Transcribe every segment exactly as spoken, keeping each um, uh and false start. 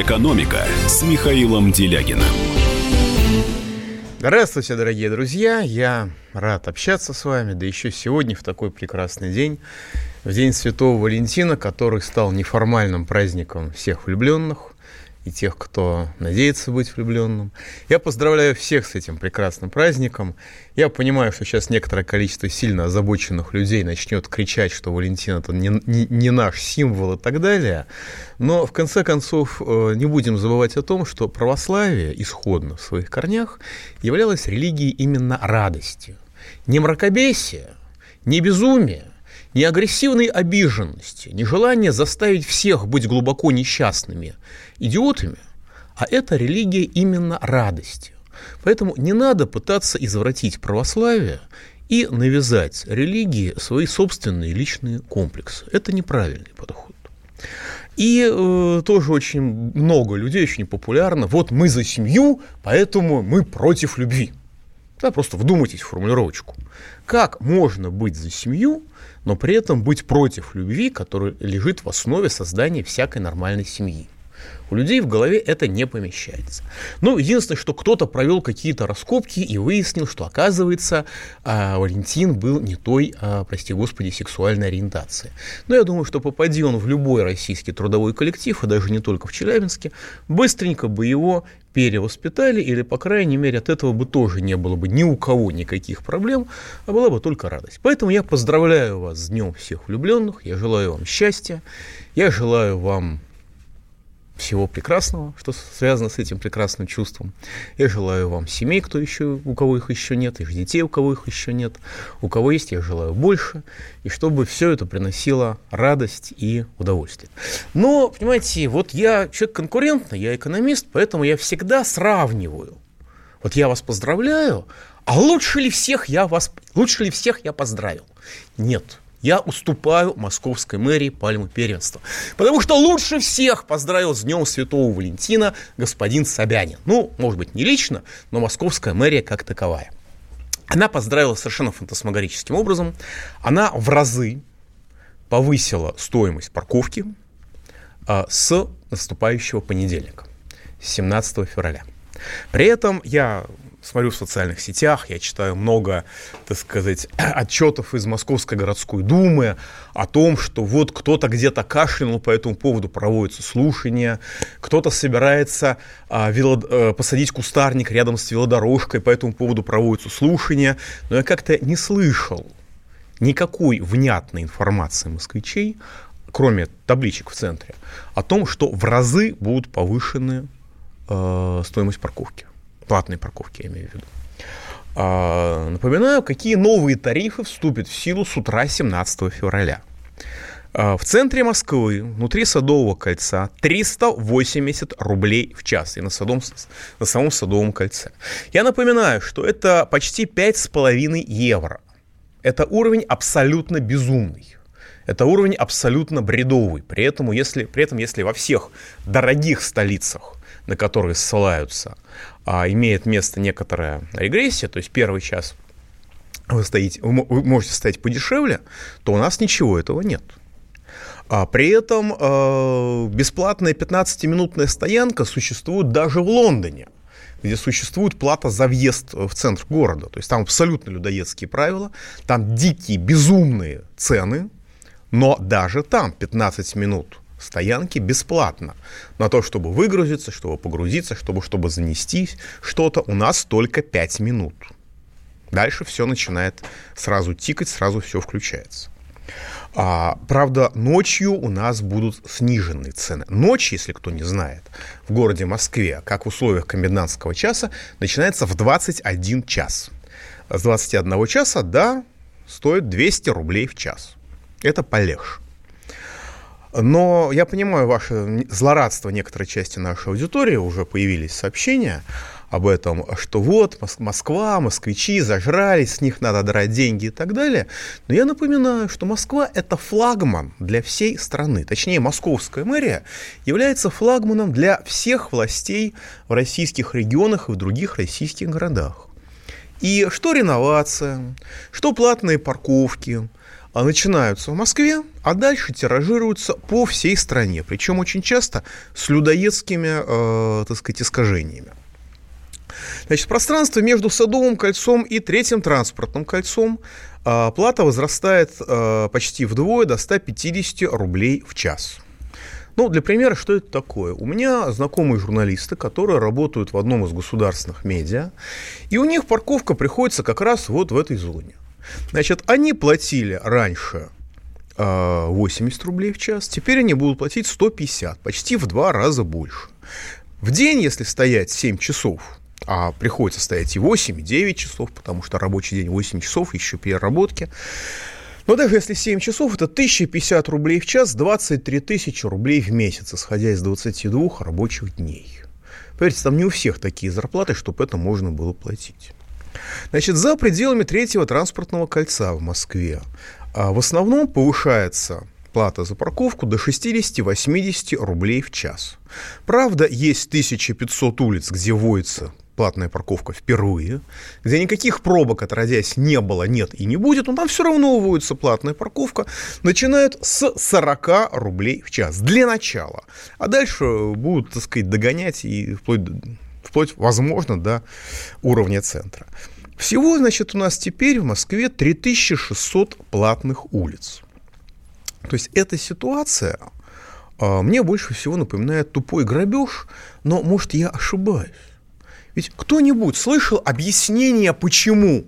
«Экономика» с Михаилом Делягиным. Здравствуйте, дорогие друзья! Я рад общаться с вами, да еще сегодня, в такой прекрасный день, в день Святого Валентина, который стал неформальным праздником всех влюбленных и тех, кто надеется быть влюбленным. Я поздравляю всех с этим прекрасным праздником. Я понимаю, что сейчас некоторое количество сильно озабоченных людей начнет кричать, что Валентин – это не, не, не наш символ и так далее. Но, в конце концов, не будем забывать о том, что православие, исходно в своих корнях, являлось религией именно радости. Не мракобесие, не безумие, не агрессивной обиженности, не желание заставить всех быть глубоко несчастными идиотами, а это религия именно радости. Поэтому не надо пытаться извратить православие и навязать религии свои собственные личные комплексы. Это неправильный подход. И э, тоже очень много людей, очень популярно: вот мы за семью, поэтому мы против любви. Да, просто вдумайтесь в формулировочку. Как можно быть за семью, но при этом быть против любви, которая лежит в основе создания всякой нормальной семьи? У людей в голове это не помещается. Ну, единственное, что кто-то провел какие-то раскопки и выяснил, что, оказывается, Валентин был не той, прости господи, сексуальной ориентации. Но я думаю, что попади он в любой российский трудовой коллектив, и даже не только в Челябинске, быстренько бы его перевоспитали, или, по крайней мере, от этого бы тоже не было бы ни у кого никаких проблем, а была бы только радость. Поэтому я поздравляю вас с Днем всех влюбленных, я желаю вам счастья, я желаю вам всего прекрасного, что связано с этим прекрасным чувством. Я желаю вам семей, кто еще, у кого их еще нет, и детей, у кого их еще нет. У кого есть, я желаю больше, и чтобы все это приносило радость и удовольствие. Но, понимаете, вот я человек конкурентный, я экономист, поэтому я всегда сравниваю. Вот я вас поздравляю, а лучше ли всех я вас, лучше ли всех я поздравил? Нет. Я уступаю московской мэрии пальмы первенства, потому что лучше всех поздравил с Днем Святого Валентина господин Собянин. Ну, может быть, не лично, но московская мэрия как таковая. Она поздравила совершенно фантасмагорическим образом. Она в разы повысила стоимость парковки а, с наступающего понедельника, семнадцатого февраля. При этом я смотрю в социальных сетях, я читаю много, так сказать, отчетов из Московской городской думы о том, что вот кто-то где-то кашлянул, по этому поводу проводятся слушания, кто-то собирается а, вело, а, посадить кустарник рядом с велодорожкой, по этому поводу проводятся слушания. Но я как-то не слышал никакой внятной информации москвичей, кроме табличек в центре, о том, что в разы будут повышены э, стоимость парковки. Платные парковки, я имею в виду. А, напоминаю, какие новые тарифы вступят в силу с утра семнадцатого февраля. А, в центре Москвы, внутри Садового кольца, триста восемьдесят рублей в час. И на, садом, на самом Садовом кольце. Я напоминаю, что это почти пять с половиной евро. Это уровень абсолютно безумный. Это уровень абсолютно бредовый. При этом, если, при этом, если во всех дорогих столицах, на которые ссылаются, а, имеет место некоторая регрессия, то есть первый час вы, стоите, вы можете стоять подешевле, то у нас ничего этого нет. А при этом э, бесплатная пятнадцатиминутная стоянка существует даже в Лондоне, где существует плата за въезд в центр города. То есть там абсолютно людоедские правила, там дикие, безумные цены, но даже там пятнадцать минут стоянки бесплатно. На то, чтобы выгрузиться, чтобы погрузиться, чтобы, чтобы занестись, что-то, у нас только пять минут. Дальше все начинает сразу тикать, сразу все включается. А, правда, ночью у нас будут сниженные цены. Ночь, если кто не знает, в городе Москве, как в условиях комендантского часа, начинается в двадцать один час. С двадцати одного часа, да, стоит двести рублей в час. Это полегче. Но я понимаю ваше злорадство некоторой части нашей аудитории, уже появились сообщения об этом, что вот Москва, москвичи зажрались, с них надо драть деньги и так далее. Но я напоминаю, что Москва – это флагман для всей страны. Точнее, московская мэрия является флагманом для всех властей в российских регионах и в других российских городах. И что реновация, что платные парковки, начинаются в Москве, а дальше тиражируются по всей стране, причем очень часто с людоедскими, э, так сказать, искажениями. Значит, пространство между Садовым кольцом и Третьим транспортным кольцом, э, плата возрастает э, почти вдвое, до сто пятьдесят рублей в час. Ну, для примера, что это такое? У меня знакомые журналисты, которые работают в одном из государственных медиа, и у них парковка приходится как раз вот в этой зоне. Значит, они платили раньше э, восемьдесят рублей в час, теперь они будут платить сто пятьдесят, почти в два раза больше. В день, если стоять семь часов, а приходится стоять и восемь, и девять часов, потому что рабочий день восемь часов, еще переработки. Но даже если семь часов, это тысяча пятьдесят рублей в час, двадцать три тысячи рублей в месяц, исходя из двадцати двух рабочих дней. Поверьте, там не у всех такие зарплаты, чтобы это можно было платить. Значит, за пределами Третьего транспортного кольца в Москве в основном повышается плата за парковку до шестьдесят-восемьдесят рублей в час. Правда, есть тысяча пятьсот улиц, где вводится платная парковка впервые, где никаких пробок отродясь не было, нет и не будет, но там все равно вводится платная парковка, начинают с сорока рублей в час для начала. А дальше будут, так сказать, догонять и вплоть до... вплоть, возможно, до уровня центра. Всего, значит, у нас теперь в Москве три тысячи шестьсот платных улиц. То есть эта ситуация а, мне больше всего напоминает тупой грабеж, но, может, я ошибаюсь. Ведь кто-нибудь слышал объяснение, почему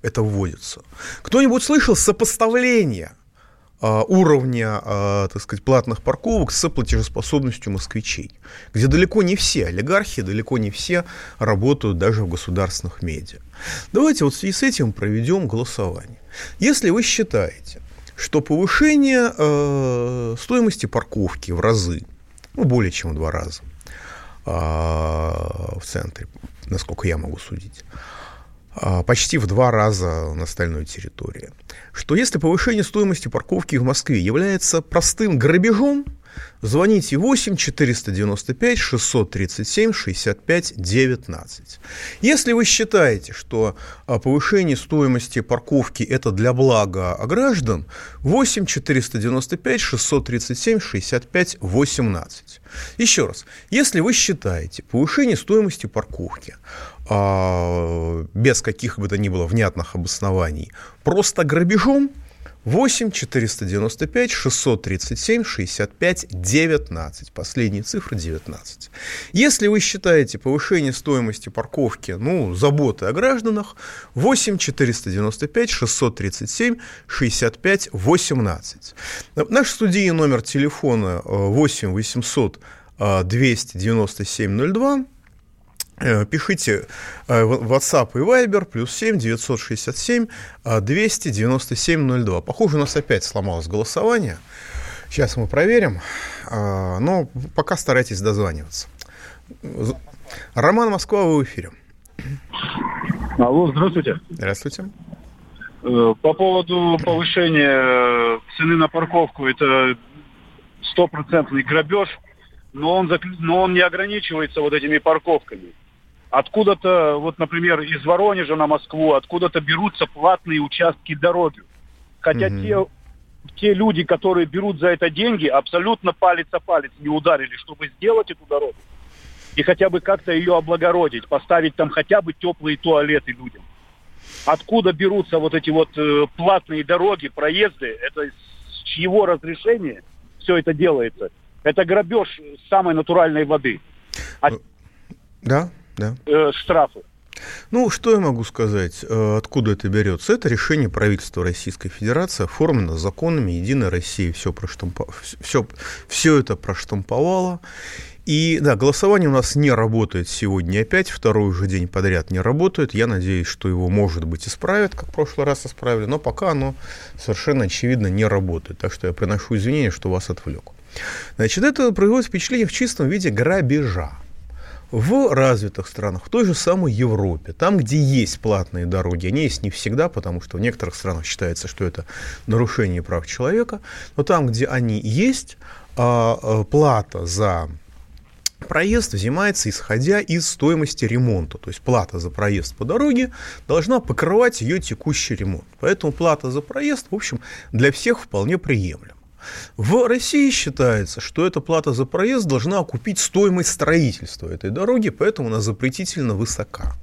это вводится? Кто-нибудь слышал сопоставление уровня, так сказать, платных парковок с платежеспособностью москвичей, где далеко не все олигархи, далеко не все работают даже в государственных медиа. Давайте вот в связи с этим проведем голосование. Если вы считаете, что повышение э, стоимости парковки в разы, ну, более чем в два раза э, в центре, насколько я могу судить, почти в два раза на остальной территории, что если повышение стоимости парковки в Москве является простым грабежом, звоните восемь четыреста девяносто пять шестьсот тридцать семь шестьдесят пять девятнадцать. Если вы считаете, что повышение стоимости парковки это для блага граждан, восемь четыреста девяносто пять шестьсот тридцать семь шестьдесят пять восемнадцать. Еще раз, если вы считаете повышение стоимости парковки а, без каких бы то ни было внятных обоснований просто грабежом, восемь четыреста девяносто пять шестьсот тридцать семь шестьдесят пять девятнадцать. Последние цифры девятнадцать. Если вы считаете повышение стоимости парковки, ну, заботы о гражданах, восемь четыреста девяносто пять шестьсот тридцать семь шестьдесят пять восемнадцать. Наш студийный номер телефона восемь восемьсот двести девяносто семь ноль два. Пишите в WhatsApp и Viber, плюс семь девятьсот шестьдесят семь двести девяносто семь ноль два. Похоже, у нас опять сломалось голосование. Сейчас мы проверим. Но пока старайтесь дозваниваться. Роман, Москва, вы в эфире. Алло, здравствуйте. Здравствуйте. По поводу повышения цены на парковку, это стопроцентный грабеж, но он, но он не ограничивается вот этими парковками. Откуда-то, вот, например, из Воронежа на Москву, откуда-то берутся платные участки дороги. Хотя mm-hmm. те, те люди, которые берут за это деньги, абсолютно палец о палец не ударили, чтобы сделать эту дорогу. И хотя бы как-то ее облагородить, поставить там хотя бы теплые туалеты людям. Откуда берутся вот эти вот э, платные дороги, проезды, это с чьего разрешения все это делается? Это грабеж самой натуральной воды. А... Да? Да. Штрафы. Ну, что я могу сказать, откуда это берется? Это решение правительства Российской Федерации, оформлено законами «Единой России». Все, проштампо... все, все это проштамповало. И да, голосование у нас не работает сегодня опять, второй уже день подряд не работает. Я надеюсь, что его, может быть, исправят, как в прошлый раз исправили, но пока оно совершенно очевидно не работает. Так что я приношу извинения, что вас отвлек. Значит, это производит впечатление в чистом виде грабежа. В развитых странах, в той же самой Европе, там, где есть платные дороги, они есть не всегда, потому что в некоторых странах считается, что это нарушение прав человека, но там, где они есть, плата за Проезд взимается исходя из стоимости ремонта, то есть плата за проезд по дороге должна покрывать ее текущий ремонт. Поэтому плата за проезд, в общем, для всех вполне приемлема. В России считается, что эта плата за проезд должна окупить стоимость строительства этой дороги, поэтому она запретительно высока.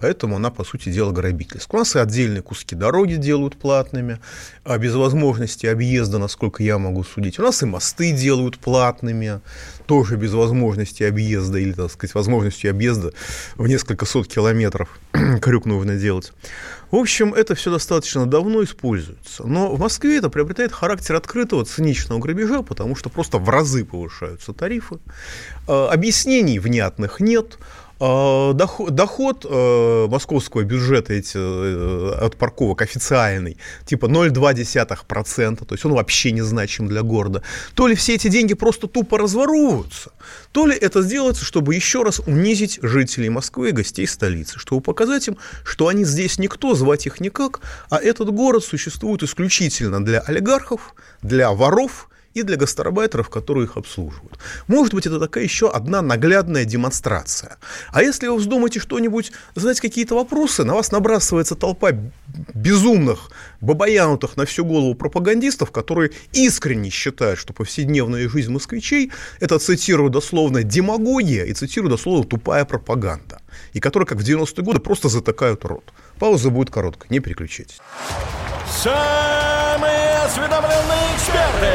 Поэтому она, по сути дела, грабительская. У нас и отдельные куски дороги делают платными, а без возможности объезда, насколько я могу судить. У нас и мосты делают платными, тоже без возможности объезда, или, так сказать, возможностью объезда в несколько сот километров крюк нужно делать. В общем, это все достаточно давно используется. Но в Москве это приобретает характер открытого циничного грабежа, потому что просто в разы повышаются тарифы. Объяснений внятных нет. Доход, доход э, московского бюджета эти, э, от парковок официальный, типа ноль целых две десятых процента, то есть он вообще незначим для города. То ли все эти деньги просто тупо разворовываются, то ли это сделается, чтобы еще раз унизить жителей Москвы и гостей столицы, чтобы показать им, что они здесь никто, звать их никак, а этот город существует исключительно для олигархов, для воров и для гастарбайтеров, которые их обслуживают. Может быть, это такая еще одна наглядная демонстрация. А если вы вздумаете что-нибудь задать, какие-то вопросы, на вас набрасывается толпа безумных, бабаянутых на всю голову пропагандистов, которые искренне считают, что повседневная жизнь москвичей – это, цитирую дословно, демагогия и, цитирую дословно, тупая пропаганда, и которые, как в девяностые годы, просто затыкают рот. Пауза будет короткая, не переключайтесь. Самые осведомленные эксперты,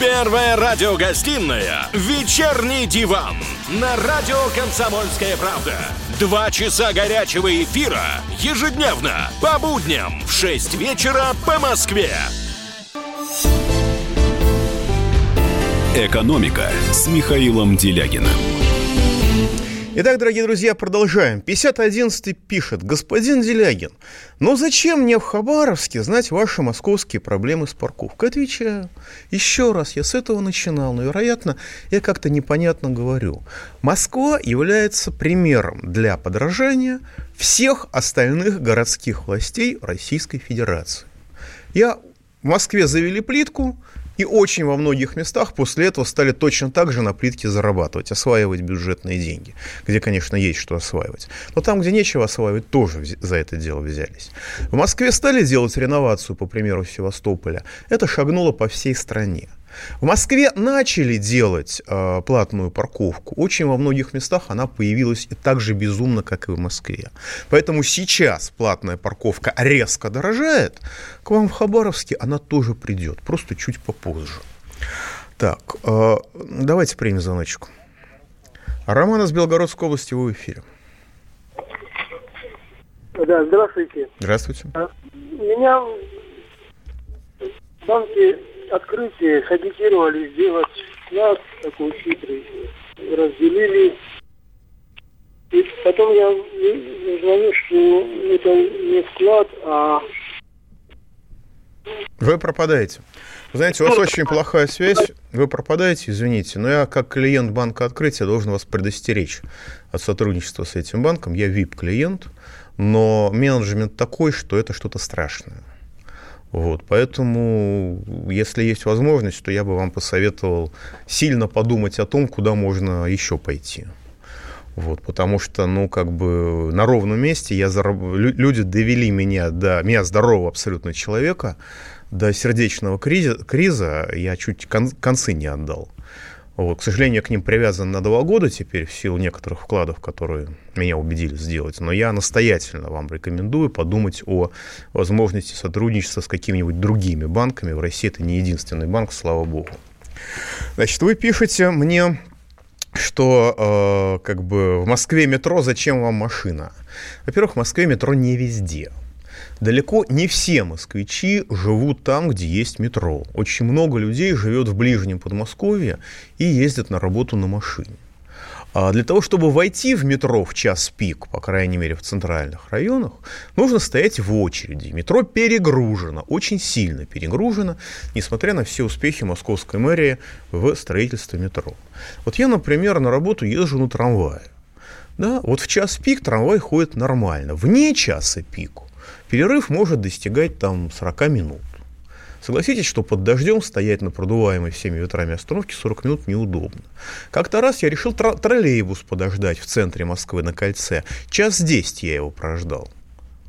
Первая радиогостинная «Вечерний диван» на радио «Комсомольская правда». Два часа горячего эфира ежедневно по будням в шесть вечера по Москве. «Экономика» с Михаилом Делягиным. Итак, дорогие друзья, продолжаем. пятьсот одиннадцатый пишет: господин Делягин, но зачем мне в Хабаровске знать ваши московские проблемы с парковкой? Отвечаю еще раз, я с этого начинал, но, вероятно, я как-то непонятно говорю. Москва является примером для подражания всех остальных городских властей Российской Федерации. Я в Москве завели плитку, и очень во многих местах после этого стали точно так же на плитке зарабатывать, осваивать бюджетные деньги, где, конечно, есть что осваивать. Но там, где нечего осваивать, тоже за это дело взялись. В Москве стали делать реновацию, по примеру Севастополя. Это шагнуло по всей стране. В Москве начали делать э, платную парковку. Очень во многих местах она появилась и так же безумно, как и в Москве. Поэтому сейчас платная парковка резко дорожает. К вам в Хабаровске она тоже придет, просто чуть попозже. Так, э, давайте примем звоночку. Роман из Белгородской области, вы в эфире. Да, здравствуйте. Здравствуйте. Меня в банке открытие хабитировали сделать класс такой хитрый, разделили, и потом я узнал, что это не вклад, а... Вы пропадаете. Вы знаете, у вас очень плохая связь, вы пропадаете, извините, но я как клиент банка открытия должен вас предостеречь от сотрудничества с этим банком. Я ви ай пи-клиент, но менеджмент такой, что это что-то страшное. Вот, поэтому, если есть возможность, то я бы вам посоветовал сильно подумать о том, куда можно еще пойти. Вот, потому что, ну, как бы на ровном месте я зараб... люди довели меня до меня здорового абсолютно человека до сердечного криза, криза я чуть кон... концы не отдал. Вот, к сожалению, я к ним привязан на два года теперь в силу некоторых вкладов, которые меня убедили сделать. Но я настоятельно вам рекомендую подумать о возможности сотрудничества с какими-нибудь другими банками. В России это не единственный банк, слава богу. Значит, вы пишете мне, что э, как бы в Москве метро, зачем вам машина? Во-первых, в Москве метро не везде. Далеко не все москвичи живут там, где есть метро. Очень много людей живет в ближнем Подмосковье и ездят на работу на машине. Для того, чтобы войти в метро в час пик, по крайней мере, в центральных районах, нужно стоять в очереди. Метро перегружено, очень сильно перегружено, несмотря на все успехи московской мэрии в строительстве метро. Вот я, например, на работу езжу на трамвае. Да? Вот в час пик трамвай ходит нормально. Вне часа пику перерыв может достигать там сорок минут. Согласитесь, что под дождем стоять на продуваемой всеми ветрами остановке сорок минут неудобно. Как-то раз я решил тр- троллейбус подождать в центре Москвы на кольце. Час десять я его прождал.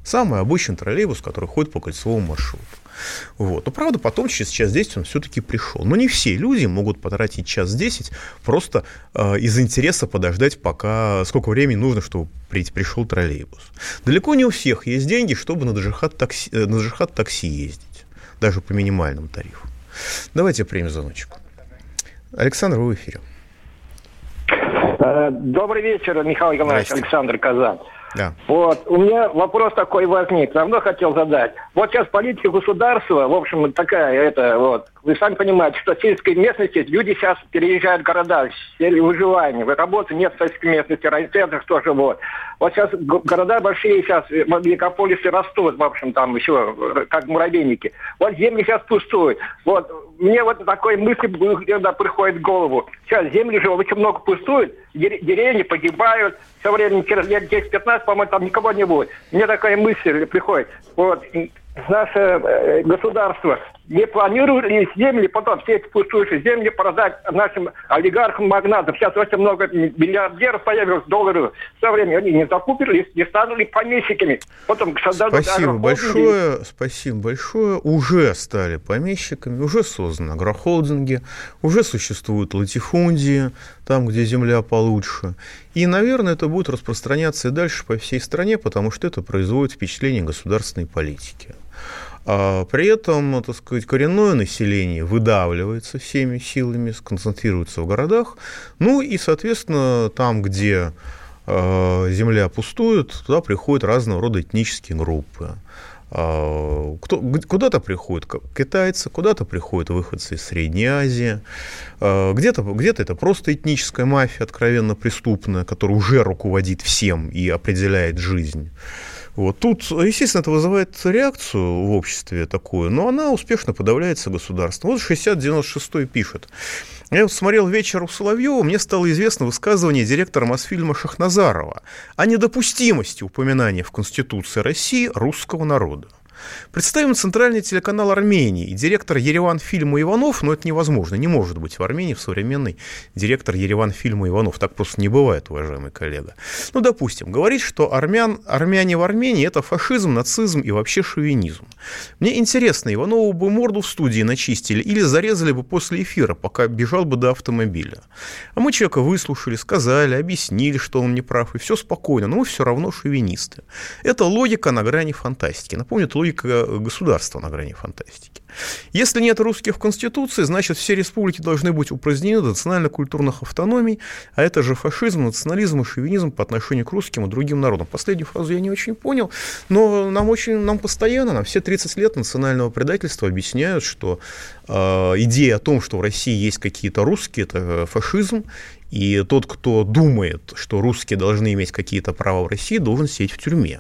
Самый обычный троллейбус, который ходит по кольцевому маршруту. Вот. Но, правда, потом через час десять он все-таки пришел. Но не все люди могут потратить час десять просто э, из интереса подождать, пока сколько времени нужно, чтобы при- пришел троллейбус. Далеко не у всех есть деньги, чтобы на джихад-такси, на джихад-такси ездить. Даже по минимальному тарифу. Давайте примем звоночек. Александр, вы в эфире. Добрый вечер, Михаил Николаевич. Александр, Казань. Да. Вот. У меня вопрос такой возник. Давно хотел задать. Вот сейчас политика государства, в общем, такая, это, вот. Вы сами понимаете, что в сельской местности люди сейчас переезжают в города, выживание. Работы нет в сельской местности, райцентрах тоже, вот. Вот сейчас города большие сейчас, мегаполисы растут, в общем, там еще, как муравейники. Вот земли сейчас пустуют. Вот. Мне вот такой мысль иногда приходит в голову. Сейчас земли же очень много пустуют, деревни погибают. Со временем через лет десять-пятнадцать, по-моему, там никого не будет. Мне такая мысль приходит. Вот. Наше государство не планирует ли земли, потом все эти пустующие земли продать нашим олигархам, магнатам. Сейчас очень много миллиардеров появилось, долларов. Со временем они не закупили, не стали помещиками. Потом создадут спасибо большое, спасибо большое. Уже стали помещиками, уже созданы агрохолдинги, уже существуют латифундии, там, где земля получше. И, наверное, это будет распространяться и дальше по всей стране, потому что это производит впечатление государственной политики. При этом, так сказать, коренное население выдавливается всеми силами, сконцентрируется в городах. Ну и, соответственно, там, где земля пустует, туда приходят разного рода этнические группы. Кто, куда-то приходят китайцы, куда-то приходят выходцы из Средней Азии, где-то, где-то это просто этническая мафия, откровенно преступная, которая уже руководит всем и определяет жизнь. Вот. Тут, естественно, это вызывает реакцию в обществе такую, но она успешно подавляется государством. Вот шестьдесят девяносто шестой пишет. Я вот смотрел «Вечер у Соловьева», мне стало известно высказывание директора Мосфильма Шахназарова о недопустимости упоминания в Конституции России русского народа. Представим центральный телеканал Армении и директор Ереванфильма Иванов, но это невозможно, не может быть в Армении в современный директор Ереванфильма Иванов. Так просто не бывает, уважаемый коллега. Ну, допустим, говорит, что армян, армяне в Армении – это фашизм, нацизм и вообще шовинизм. Мне интересно, Иванову бы морду в студии начистили или зарезали бы после эфира, пока бежал бы до автомобиля. А мы человека выслушали, сказали, объяснили, что он неправ, и все спокойно, но мы все равно шовинисты. Это логика на грани фантастики. Напомню, это логика государства на грани фантастики. Если нет русских в Конституции, значит, все республики должны быть упразднены до национально-культурных автономий, а это же фашизм, национализм и шовинизм по отношению к русским и другим народам. Последнюю фразу я не очень понял, но нам, очень, нам постоянно, нам все тридцать лет национального предательства объясняют, что э, идея о том, что в России есть какие-то русские, это фашизм, и тот, кто думает, что русские должны иметь какие-то права в России, должен сидеть в тюрьме.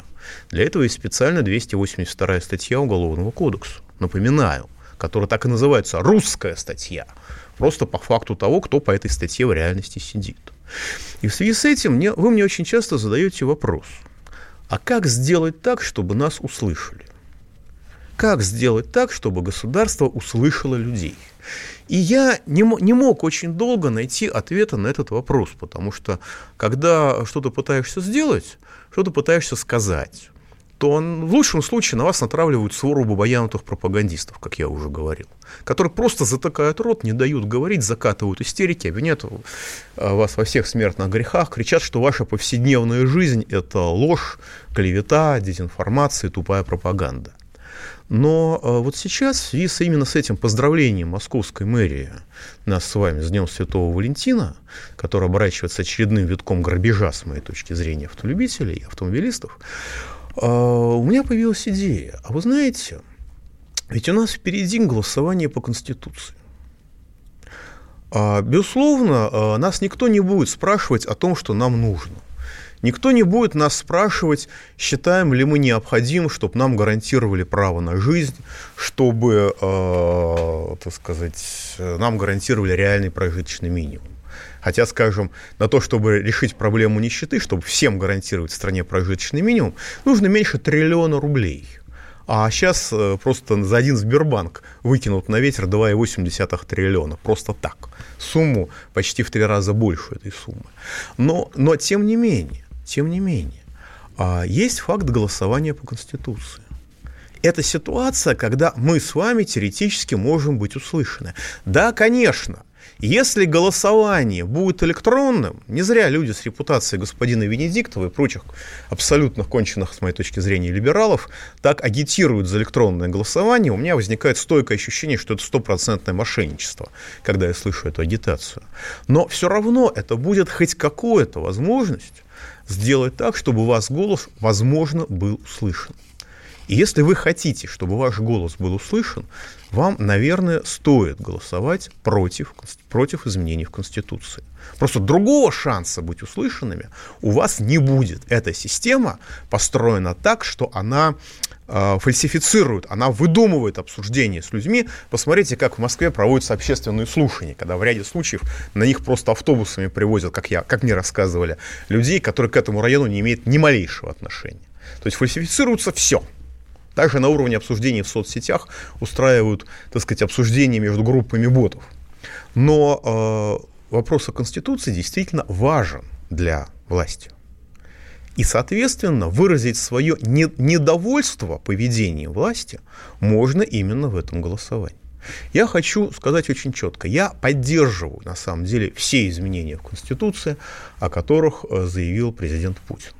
Для этого есть специально двести восемьдесят вторая статья Уголовного кодекса, напоминаю, которая так и называется «русская статья», просто по факту того, кто по этой статье в реальности сидит. И в связи с этим мне, вы мне очень часто задаете вопрос, а как сделать так, чтобы нас услышали? Как сделать так, чтобы государство услышало людей? И я не, не мог очень долго найти ответа на этот вопрос, потому что, когда что-то пытаешься сделать, что-то пытаешься сказать, то он, в лучшем случае на вас натравливают свору бабаянутых пропагандистов, как я уже говорил, которые просто затыкают рот, не дают говорить, закатывают истерики, обвиняют вас во всех смертных грехах, кричат, что ваша повседневная жизнь – это ложь, клевета, дезинформация, тупая пропаганда. Но вот сейчас, в связи с, именно с этим поздравлением московской мэрии нас с вами с Днем Святого Валентина, который оборачивается очередным витком грабежа, с моей точки зрения, автолюбителей и автомобилистов, у меня появилась идея. А вы знаете, ведь у нас впереди голосование по Конституции. Безусловно, нас никто не будет спрашивать о том, что нам нужно. Никто не будет нас спрашивать, считаем ли мы необходимым, чтобы нам гарантировали право на жизнь, чтобы, э, так сказать, нам гарантировали реальный прожиточный минимум. Хотя, скажем, на то, чтобы решить проблему нищеты, чтобы всем гарантировать в стране прожиточный минимум, нужно меньше триллиона рублей. А сейчас просто за один Сбербанк выкинут на ветер два целых восемь десятых триллиона. Просто так. Сумму почти в три раза больше этой суммы. Но, но тем не менее, тем не менее, есть факт голосования по Конституции. Это ситуация, когда мы с вами теоретически можем быть услышаны. Да, конечно. Если голосование будет электронным, не зря люди с репутацией господина Венедиктова и прочих абсолютно конченных, с моей точки зрения, либералов, так агитируют за электронное голосование, у меня возникает стойкое ощущение, что это стопроцентное мошенничество, когда я слышу эту агитацию. Но все равно это будет хоть какая-то возможность сделать так, чтобы ваш голос, возможно, был услышан. И если вы хотите, чтобы ваш голос был услышан, вам, наверное, стоит голосовать против, против изменений в Конституции. Просто другого шанса быть услышанными у вас не будет. Эта система построена так, что она э, фальсифицирует, она выдумывает обсуждение с людьми. Посмотрите, как в Москве проводятся общественные слушания, когда в ряде случаев на них просто автобусами привозят, как, я, как мне рассказывали, людей, которые к этому району не имеют ни малейшего отношения. То есть фальсифицируется все. Также на уровне обсуждений в соцсетях устраивают, так сказать, обсуждения между группами ботов. Но э, вопрос о Конституции действительно важен для власти. И, соответственно, выразить свое не, недовольство поведением власти можно именно в этом голосовании. Я хочу сказать очень четко. Я поддерживаю, на самом деле, все изменения в Конституции, о которых заявил президент Путин.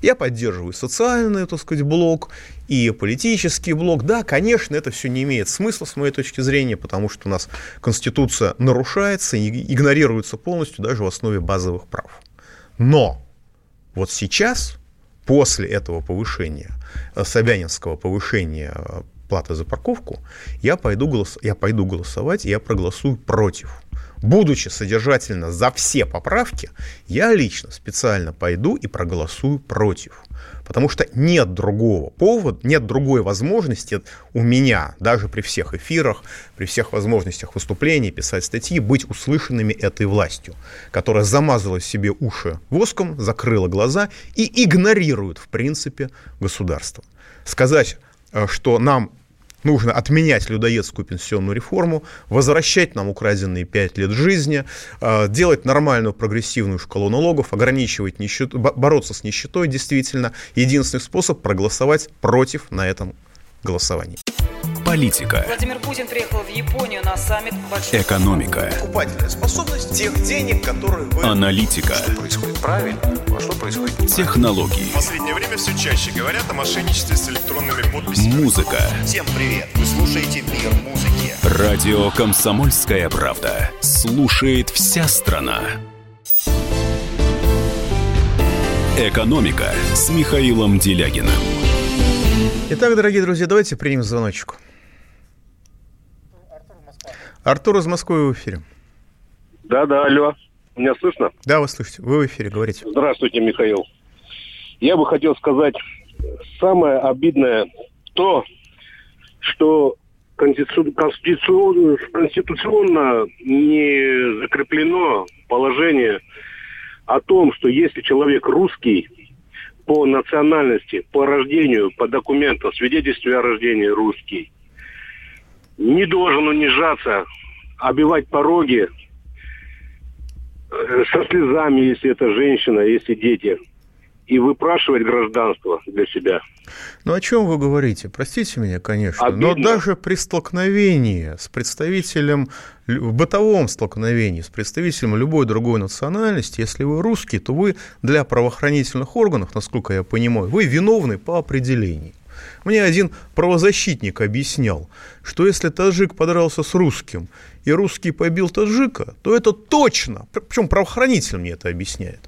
Я поддерживаю социальный, так сказать, блок и политический блок. Да, конечно, это все не имеет смысла, с моей точки зрения, потому что у нас Конституция нарушается и игнорируется полностью даже в основе базовых прав. Но вот сейчас, после этого повышения, собянинского повышения платы за парковку, я пойду, голос... я пойду голосовать, и я проголосую против. Будучи содержательно за все поправки, я лично специально пойду и проголосую против. Потому что нет другого повода, нет другой возможности у меня, даже при всех эфирах, при всех возможностях выступлений, писать статьи, быть услышанными этой властью, которая замазала себе уши воском, закрыла глаза и игнорирует, в принципе, государство. Сказать, что нам нужно отменять людоедскую пенсионную реформу, возвращать нам украденные пять лет жизни, делать нормальную прогрессивную шкалу налогов, ограничивать нищету, бороться с нищетой действительно. Единственный способ — проголосовать против на этом голосовании. Политика. Владимир Путин приехал в Японию на саммит. Большой... Экономика. Покупательная способность тех денег, которые вы... Аналитика. Что происходит правильно, а что происходит неправильно. Технологии. В последнее время все чаще говорят о мошенничестве с электронными подписями. Музыка. Всем привет. Вы слушаете «Мир музыки». Радио «Комсомольская правда». Слушает вся страна. Экономика с Михаилом Делягиным. Итак, дорогие друзья, давайте примем звоночек. Артур из Москвы в эфире. Да, да, алло. Меня слышно? Да, вы слышите. Вы в эфире, говорите. Здравствуйте, Михаил. Я бы хотел сказать, самое обидное то, что конституционно не закреплено положение о том, что если человек русский по национальности, по рождению, по документам, свидетельству о рождении русский, не должен унижаться, обивать пороги со слезами, если это женщина, если дети, и выпрашивать гражданство для себя. Ну, о чем вы говорите? Простите меня, конечно, обидно. Но даже при столкновении с представителем, в бытовом столкновении с представителем любой другой национальности, если вы русский, то вы для правоохранительных органов, насколько я понимаю, вы виновны по определению. Мне один правозащитник объяснял, что если таджик подрался с русским и русский побил таджика, то это точно, причем правоохранитель мне это объясняет,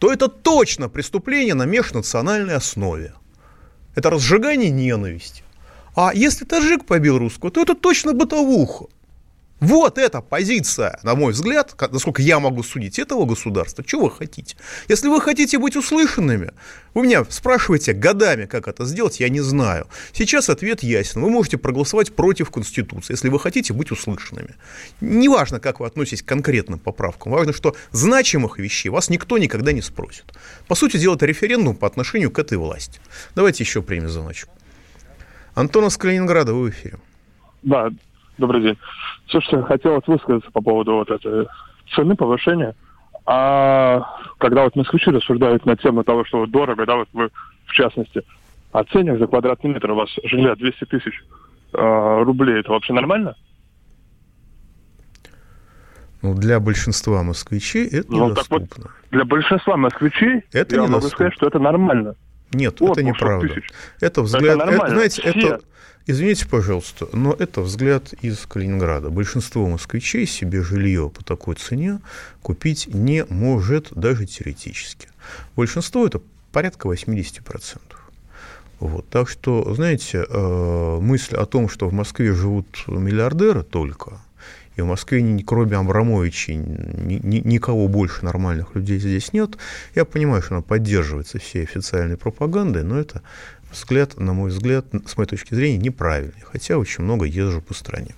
то это точно преступление на межнациональной основе. Это разжигание ненависти. А если таджик побил русского, то это точно бытовуха. Вот эта позиция, на мой взгляд, насколько я могу судить этого государства, чего вы хотите? Если вы хотите быть услышанными, вы меня спрашиваете годами, как это сделать, я не знаю. Сейчас ответ ясен. Вы можете проголосовать против Конституции, если вы хотите быть услышанными. Неважно, как вы относитесь к конкретным поправкам, важно, что значимых вещей вас никто никогда не спросит. По сути дела, это референдум по отношению к этой власти. Давайте еще премию заначим. Антон из Калининграда, вы в эфире. Да, добрый день. Все, что я хотел высказаться по поводу вот этой цены повышения, а когда вот москвичи рассуждают на тему того, что вот дорого, да, вот вы в частности, о ценах за квадратный метр у вас жилья двести тысяч э, рублей, это вообще нормально? Ну, для большинства москвичей это ну, недоступно. Так вот, для большинства москвичей это я могу сказать, что это нормально. Нет, вот, это неправда. Это взгляд... Это это, знаете, Все... это... Извините, пожалуйста, но это взгляд из Калининграда. Большинство москвичей себе жилье по такой цене купить не может даже теоретически. Большинство – это порядка восемьдесят процентов. Вот. Так что, знаете, мысль о том, что в Москве живут миллиардеры только, и в Москве, кроме Абрамовича, никого больше нормальных людей здесь нет. Я понимаю, что она поддерживается всей официальной пропагандой, но это взгляд, на мой взгляд, с моей точки зрения, неправильный. Хотя очень много езжу по стране.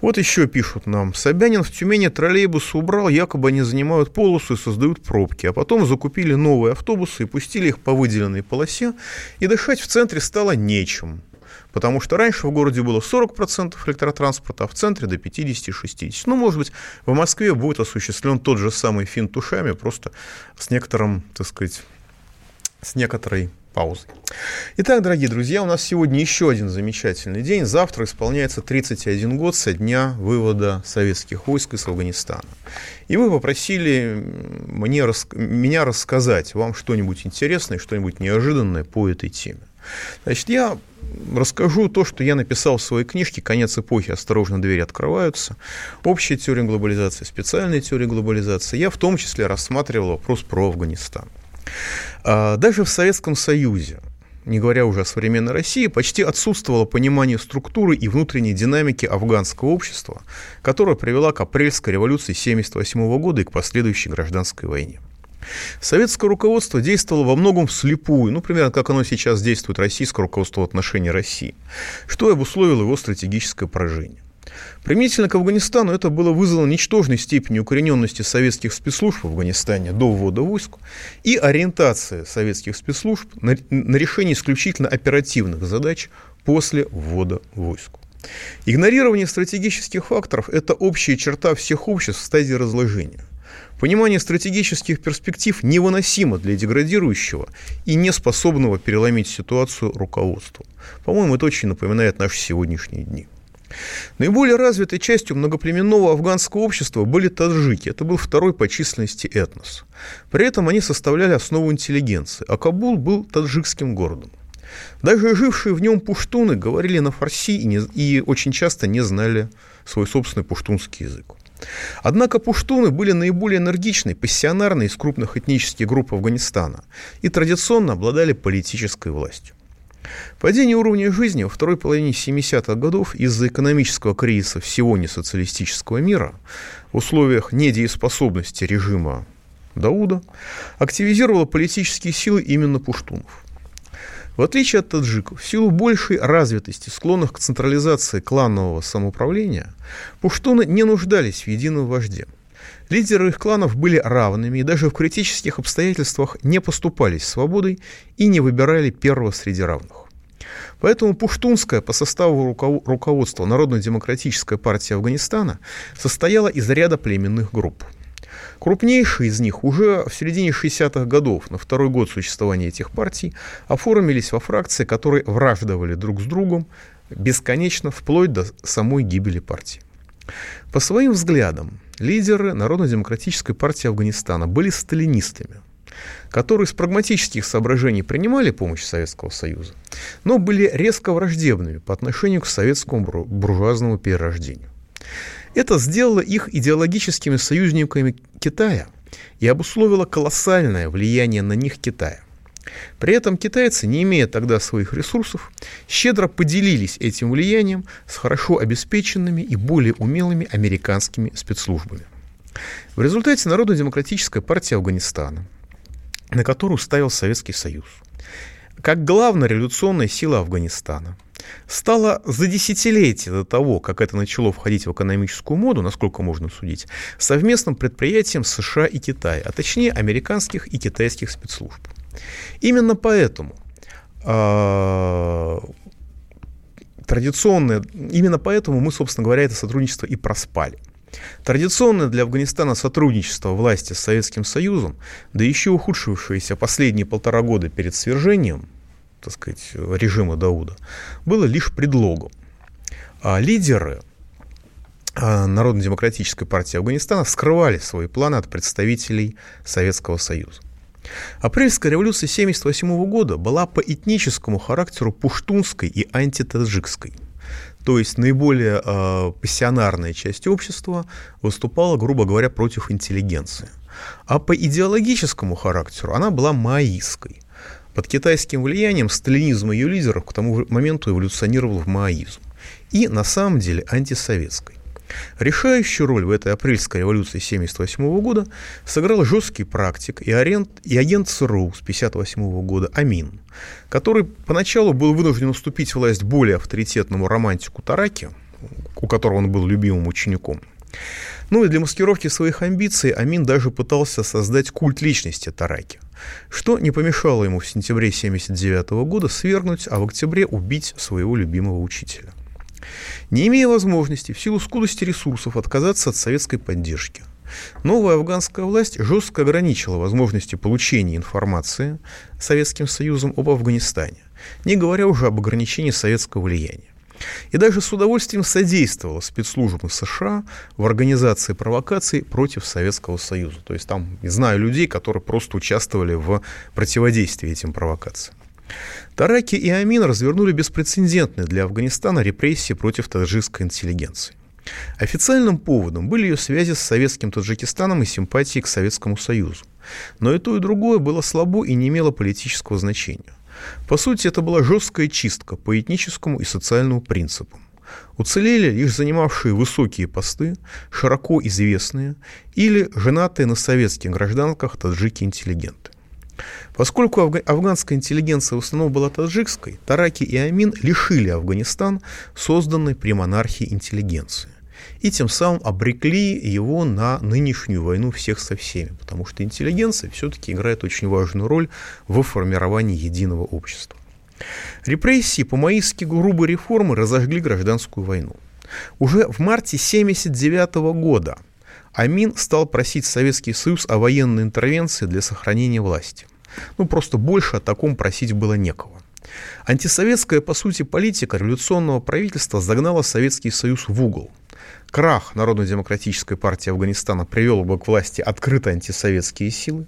Вот еще пишут нам. Собянин в Тюмени троллейбусы убрал, якобы они занимают полосу и создают пробки. А потом закупили новые автобусы и пустили их по выделенной полосе. И дышать в центре стало нечем. Потому что раньше в городе было сорок процентов электротранспорта, а в центре до пятьдесят-шестьдесят процентов. Ну, может быть, в Москве будет осуществлен тот же самый финт ушами, просто с некоторым, так сказать, с некоторой паузой. Итак, дорогие друзья, у нас сегодня еще один замечательный день. Завтра исполняется тридцать один год со дня вывода советских войск из Афганистана. И вы попросили мне, меня рассказать вам что-нибудь интересное, что-нибудь неожиданное по этой теме. Значит, я расскажу то, что я написал в своей книжке «Конец эпохи. Осторожно, двери открываются. Общая теория глобализации, специальная теория глобализации». Я в том числе рассматривал вопрос про Афганистан. Даже в Советском Союзе, не говоря уже о современной России, почти отсутствовало понимание структуры и внутренней динамики афганского общества, которая привела к апрельской революции семьдесят восьмого года и к последующей гражданской войне. Советское руководство действовало во многом вслепую, ну, примерно как оно сейчас действует, российское руководство в отношении России, что и обусловило его стратегическое поражение. Применительно к Афганистану это было вызвано ничтожной степенью укорененности советских спецслужб в Афганистане до ввода войск и ориентации советских спецслужб на, на решение исключительно оперативных задач после ввода войск. Игнорирование стратегических факторов – это общая черта всех обществ в стадии разложения. Понимание стратегических перспектив невыносимо для деградирующего и неспособного переломить ситуацию руководства. По-моему, это очень напоминает наши сегодняшние дни. Наиболее развитой частью многоплеменного афганского общества были таджики, это был второй по численности этнос. При этом они составляли основу интеллигенции, а Кабул был таджикским городом. Даже жившие в нем пуштуны говорили на фарси и, не, и очень часто не знали свой собственный пуштунский язык. Однако пуштуны были наиболее энергичной, пассионарной из крупных этнических групп Афганистана и традиционно обладали политической властью. Падение уровня жизни во второй половине семидесятых годов из-за экономического кризиса всего несоциалистического мира в условиях недееспособности режима Дауда активизировало политические силы именно пуштунов. В отличие от таджиков, в силу большей развитости, склонных к централизации кланового самоуправления, пуштуны не нуждались в едином вожде. Лидеры их кланов были равными и даже в критических обстоятельствах не поступались свободой и не выбирали первого среди равных. Поэтому пуштунская по составу руководства Народно-демократическая партия Афганистана состояла из ряда племенных групп. Крупнейшие из них уже в середине шестидесятых годов, на второй год существования этих партий, оформились во фракции, которые враждовали друг с другом бесконечно, вплоть до самой гибели партии. По своим взглядам, лидеры Народно-демократической партии Афганистана были сталинистами, которые с прагматических соображений принимали помощь Советского Союза, но были резко враждебными по отношению к советскому буржуазному перерождению. Это сделало их идеологическими союзниками Китая и обусловило колоссальное влияние на них Китая. При этом китайцы, не имея тогда своих ресурсов, щедро поделились этим влиянием с хорошо обеспеченными и более умелыми американскими спецслужбами. В результате Народно-демократическая партия Афганистана, на которую ставил Советский Союз, как главная революционная сила Афганистана, стала за десятилетие до того, как это начало входить в экономическую моду, насколько можно судить, совместным предприятием США и Китая, а точнее американских и китайских спецслужб. Именно поэтому э, традиционное, именно поэтому мы, собственно говоря, это сотрудничество и проспали. Традиционное для Афганистана сотрудничество власти с Советским Союзом, да еще ухудшившееся последние полтора года перед свержением, так сказать, режима Дауда, было лишь предлогом. А лидеры Народно-демократической партии Афганистана скрывали свои планы от представителей Советского Союза. Апрельская революция тысяча девятьсот семьдесят восьмого года была по этническому характеру пуштунской и антитаджикской. То есть наиболее э, пассионарная часть общества выступала, грубо говоря, против интеллигенции. А по идеологическому характеру она была маоистской. Под китайским влиянием сталинизм ее лидеров к тому моменту эволюционировал в маоизм. И на самом деле антисоветской. Решающую роль в этой апрельской революции тысяча девятьсот семьдесят восьмого года сыграл жесткий практик и агент, и агент ЦРУ с тысяча девятьсот пятьдесят восьмого года Амин, который поначалу был вынужден уступить власть более авторитетному романтику Тараки, у которого он был любимым учеником. Ну и для маскировки своих амбиций Амин даже пытался создать культ личности Тараки, что не помешало ему в сентябре тысяча девятьсот семьдесят девятого года свергнуть, а в октябре убить своего любимого учителя. Не имея возможности в силу скудости ресурсов отказаться от советской поддержки, новая афганская власть жестко ограничила возможности получения информации Советским Союзом об Афганистане, не говоря уже об ограничении советского влияния. И даже с удовольствием содействовала спецслужбам США в организации провокаций против Советского Союза. То есть там знаю людей, которые просто участвовали в противодействии этим провокациям. Тараки и Амин развернули беспрецедентные для Афганистана репрессии против таджикской интеллигенции. Официальным поводом были ее связи с советским Таджикистаном и симпатии к Советскому Союзу. Но и то, и другое было слабо и не имело политического значения. По сути, это была жесткая чистка по этническому и социальному принципам. Уцелели лишь занимавшие высокие посты, широко известные или женатые на советских гражданках таджики-интеллигенты. Поскольку афганская интеллигенция в основном была таджикской, Тараки и Амин лишили Афганистан созданной при монархии интеллигенции и тем самым обрекли его на нынешнюю войну всех со всеми, потому что интеллигенция все-таки играет очень важную роль в формировании единого общества. Репрессии по маоистски грубой реформе разожгли гражданскую войну. Уже в марте тысяча девятьсот семьдесят девятого года Амин стал просить Советский Союз о военной интервенции для сохранения власти. Ну, просто больше о таком просить было некого. Антисоветская, по сути, политика революционного правительства загнала Советский Союз в угол. Крах Народно-демократической партии Афганистана привел бы к власти открыто антисоветские силы,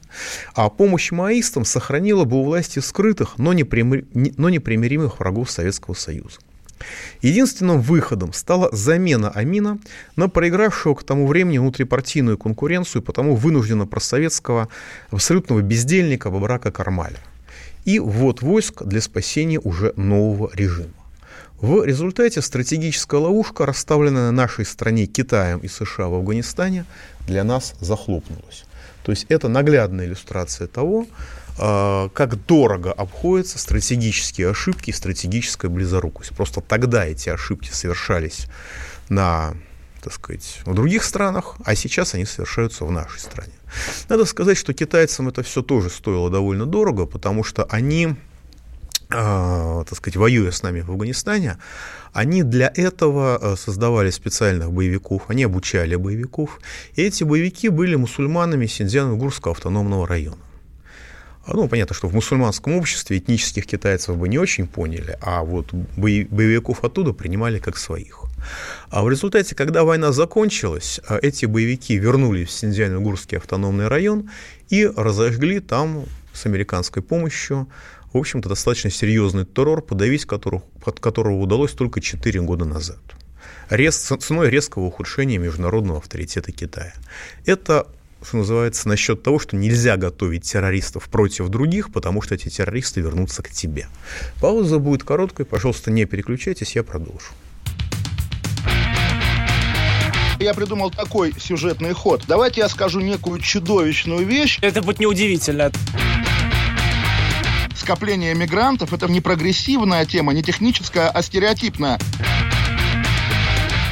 а помощь маоистам сохранила бы у власти скрытых, но непримиримых врагов Советского Союза. Единственным выходом стала замена Амина на проигравшего к тому времени внутрипартийную конкуренцию, потому вынужденно просоветского абсолютного бездельника Бабрака Кармаля. И ввод войск для спасения уже нового режима. В результате стратегическая ловушка, расставленная нашей стране Китаем и США в Афганистане, для нас захлопнулась. То есть это наглядная иллюстрация того, как дорого обходятся стратегические ошибки и стратегическая близорукость. Просто тогда эти ошибки совершались на, так сказать, в других странах, а сейчас они совершаются в нашей стране. Надо сказать, что китайцам это все тоже стоило довольно дорого, потому что они, так сказать, воюя с нами в Афганистане, они для этого создавали специальных боевиков, они обучали боевиков, и эти боевики были мусульманами Синьцзян-Уйгурского автономного района. Ну, понятно, что в мусульманском обществе этнических китайцев бы не очень поняли, а вот боевиков оттуда принимали как своих. А в результате, когда война закончилась, эти боевики вернулись в Синьцзян-Уйгурский автономный район и разожгли там с американской помощью, в общем-то, достаточно серьезный террор, подавить которого, от которого удалось только четыре года назад, Рез, ценой резкого ухудшения международного авторитета Китая. Это что называется, насчет того, что нельзя готовить террористов против других, потому что эти террористы вернутся к тебе. Пауза будет короткой, пожалуйста, не переключайтесь, я продолжу. Я придумал такой сюжетный ход. Давайте я скажу некую чудовищную вещь. Это будет неудивительно. Скопление мигрантов – это не прогрессивная тема, не техническая, а стереотипная.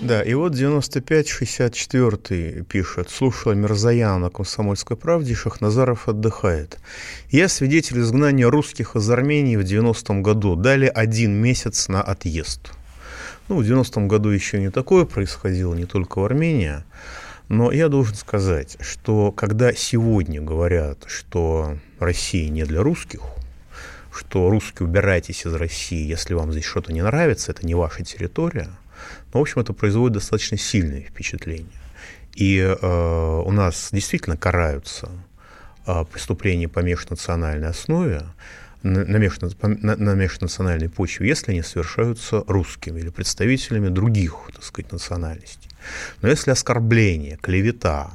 Да, и вот девяносто пять шестьдесят четыре пишет. Слушала Мирзояна на «Комсомольской правде», Шахназаров отдыхает. Я свидетель изгнания русских из Армении в девяностом году. Дали один месяц на отъезд. Ну, в девяностом году еще не такое происходило, не только в Армении. Но я должен сказать, что когда сегодня говорят, что Россия не для русских, что русские убирайтесь из России, если вам здесь что-то не нравится, это не ваша территория, ну, в общем, это производит достаточно сильное впечатление. И э, у нас действительно караются э, преступления по межнациональной основе, на, на, меж, на, на межнациональной почве, если они совершаются русскими или представителями других, так сказать, национальностей. Но если оскорбление, клевета,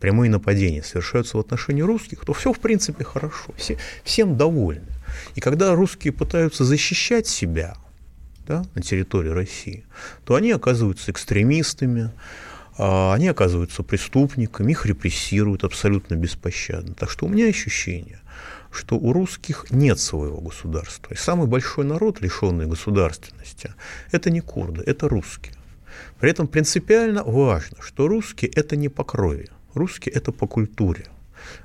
прямые нападения совершаются в отношении русских, то все, в принципе, хорошо, все, всем довольны. И когда русские пытаются защищать себя, да, на территории России, то они оказываются экстремистами, они оказываются преступниками, их репрессируют абсолютно беспощадно. Так что у меня ощущение, что у русских нет своего государства. И самый большой народ, лишенный государственности, это не курды, это русские. При этом принципиально важно, что русские – это не по крови, русские – это по культуре.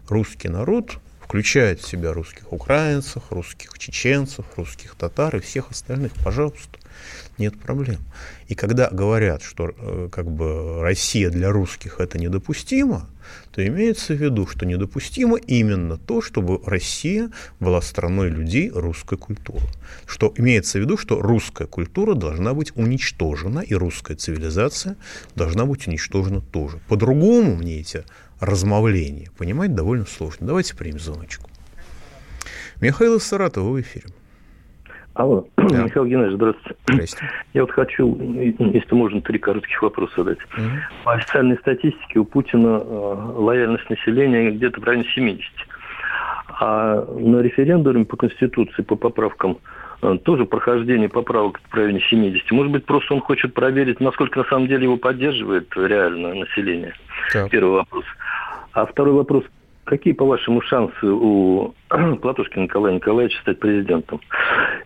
Русский народ включает в себя русских украинцев, русских чеченцев, русских татар и всех остальных, пожалуйста, нет проблем. И когда говорят, что как бы Россия для русских это недопустимо, то имеется в виду, что недопустимо именно то, чтобы Россия была страной людей русской культуры. Что имеется в виду, что русская культура должна быть уничтожена, и русская цивилизация должна быть уничтожена тоже. По-другому мне эти размовление. Понимать довольно сложно. Давайте примем звоночку. Михаил из Саратова, вы в эфире. Алло, да. Михаил Геннадьевич, здравствуйте. Здравствуйте. Я вот хочу, если можно, три коротких вопроса задать. Угу. По официальной статистике у Путина лояльность населения где-то в районе семидесяти. А на референдуме по Конституции, по поправкам, тоже прохождение поправок в районе семидесяти. Может быть, просто он хочет проверить, насколько на самом деле его поддерживает реально население. Так. Первый вопрос. А второй вопрос. Какие, по-вашему, шансы у Платошкина Николая Николаевича стать президентом?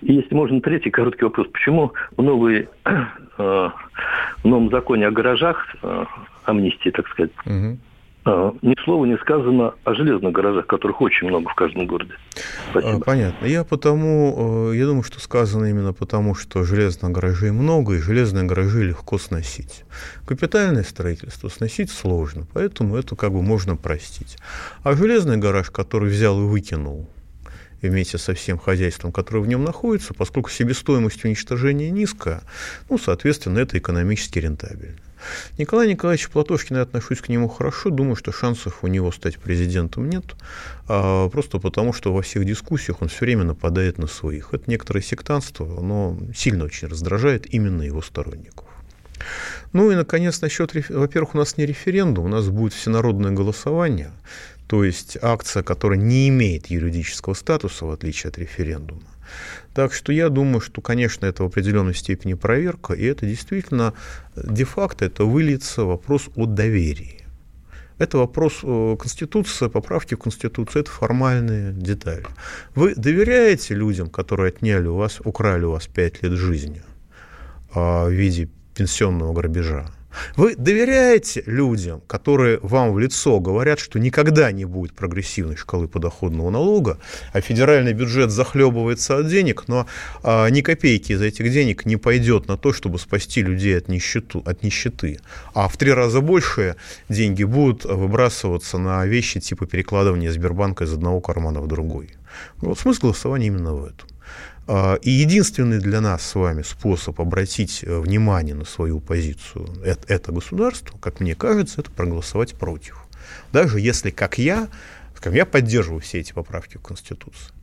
И, если можно, третий короткий вопрос. Почему в, новой, э, в новом законе о гаражах, э, амнистии, так сказать, угу. Ни слова не сказано о железных гаражах, которых очень много в каждом городе. Спасибо. Понятно. Я потому, я думаю, что сказано именно потому, что железных гаражей много, и железные гаражи легко сносить. Капитальное строительство сносить сложно, поэтому это как бы можно простить. А железный гараж, который взял и выкинул вместе со всем хозяйством, которое в нем находится, поскольку себестоимость уничтожения низкая, ну, соответственно, это экономически рентабельно. Николай Николаевич Платошкин, я отношусь к нему хорошо, думаю, что шансов у него стать президентом нет, просто потому, что во всех дискуссиях он все время нападает на своих. Это некоторое сектантство, оно сильно очень раздражает именно его сторонников. Ну и, наконец, насчет, во-первых, у нас не референдум, у нас будет всенародное голосование, то есть акция, которая не имеет юридического статуса, в отличие от референдума. Так что я думаю, что, конечно, это в определенной степени проверка, и это действительно, де-факто, это выльется вопрос о доверии. Это вопрос Конституции, поправки в Конституцию, это формальные детали. Вы доверяете людям, которые отняли у вас, украли у вас пять лет жизни в виде пенсионного грабежа? Вы доверяете людям, которые вам в лицо говорят, что никогда не будет прогрессивной шкалы подоходного налога, а федеральный бюджет захлебывается от денег, но а, ни копейки из этих денег не пойдет на то, чтобы спасти людей от, нищету, от нищеты. А в три раза больше деньги будут выбрасываться на вещи типа перекладывания Сбербанка из одного кармана в другой. Вот смысл голосования именно в этом. И единственный для нас с вами способ обратить внимание на свою позицию это, это государство, как мне кажется, это проголосовать против. Даже если, как я, как я поддерживаю все эти поправки в Конституцию.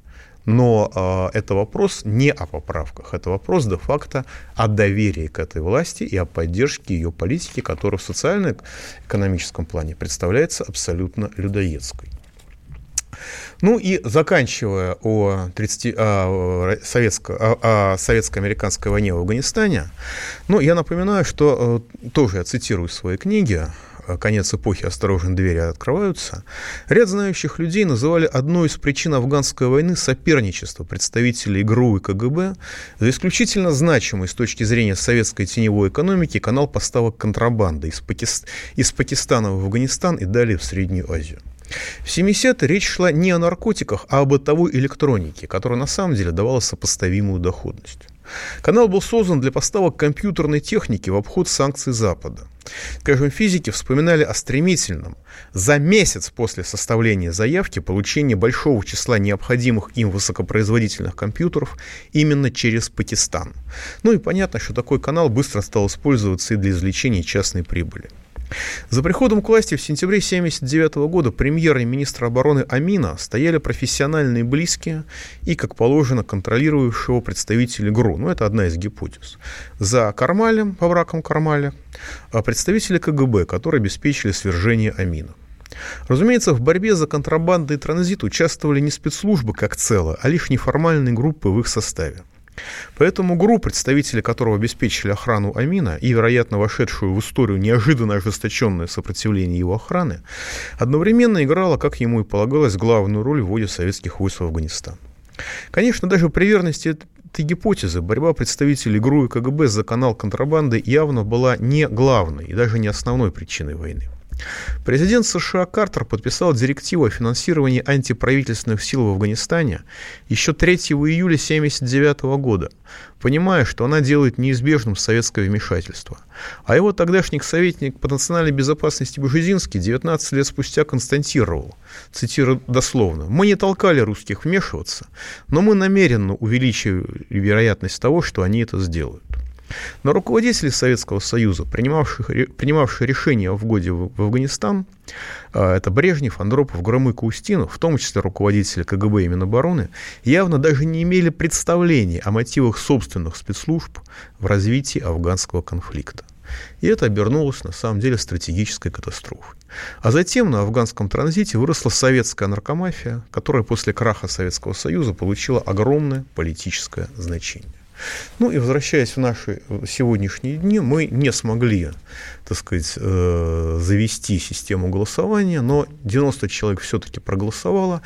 Но э, это вопрос не о поправках, это вопрос де-факто о доверии к этой власти и о поддержке ее политики, которая в социально-экономическом плане представляется абсолютно людоедской. Ну и заканчивая о, тридцати, о, советско, о, о советско-американской войне в Афганистане, ну, я напоминаю, что тоже я цитирую свои книги «Конец эпохи. Осторожно, двери открываются». Ряд знающих людей называли одной из причин афганской войны соперничество представителей ГРУ и КГБ за исключительно значимый с точки зрения советской теневой экономики канал поставок контрабанды из, Пакист... из Пакистана в Афганистан и далее в Среднюю Азию. В семидесятые речь шла не о наркотиках, а о бытовой электронике, которая на самом деле давала сопоставимую доходность. Канал был создан для поставок компьютерной техники в обход санкций Запада. Скажем, физики вспоминали о стремительном, за месяц после составления заявки, получении большого числа необходимых им высокопроизводительных компьютеров именно через Пакистан. Ну и понятно, что такой канал быстро стал использоваться и для извлечения частной прибыли. За приходом к власти в сентябре тысяча девятьсот семьдесят девятого года премьер и министр обороны Амина стояли профессиональные близкие и, как положено, контролирующего представители ГРУ. Ну, это одна из гипотез. За Кармалем, по бракам Кармаля, представители КГБ, которые обеспечили свержение Амина. Разумеется, в борьбе за контрабанду и транзит участвовали не спецслужбы как целое, а лишь неформальные группы в их составе. Поэтому ГРУ, представители которого обеспечили охрану Амина и, вероятно, вошедшую в историю неожиданно ожесточенное сопротивление его охраны, одновременно играла, как ему и полагалось, главную роль в вводе советских войск в Афганистан. Конечно, даже при верности этой гипотезы борьба представителей ГРУ и КГБ за канал контрабанды явно была не главной и даже не основной причиной войны. Президент США Картер подписал директиву о финансировании антиправительственных сил в Афганистане еще третьего июля тысяча девятьсот семьдесят девятого года, понимая, что она делает неизбежным советское вмешательство. А его тогдашний советник по национальной безопасности Божезинский девятнадцать лет спустя констатировал, цитирую дословно, «Мы не толкали русских вмешиваться, но мы намеренно увеличили вероятность того, что они это сделают». Но руководители Советского Союза, принимавшие, принимавшие решения о вводе в Афганистан, это Брежнев, Андропов, Громыко, Устинов, в том числе руководители КГБ и Минобороны, явно даже не имели представления о мотивах собственных спецслужб в развитии афганского конфликта. И это обернулось, на самом деле, стратегической катастрофой. А затем на афганском транзите выросла советская наркомафия, которая после краха Советского Союза получила огромное политическое значение. Ну и возвращаясь в наши сегодняшние дни, мы не смогли, так сказать, завести систему голосования, но девяносто человек все-таки проголосовало.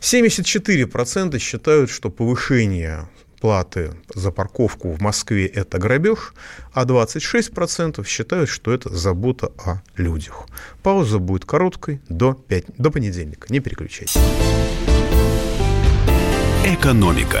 семьдесят четыре процента считают, что повышение платы за парковку в Москве – это грабеж, а двадцать шесть процентов считают, что это забота о людях. Пауза будет короткой до, пят... до понедельника. Не переключайтесь. Экономика.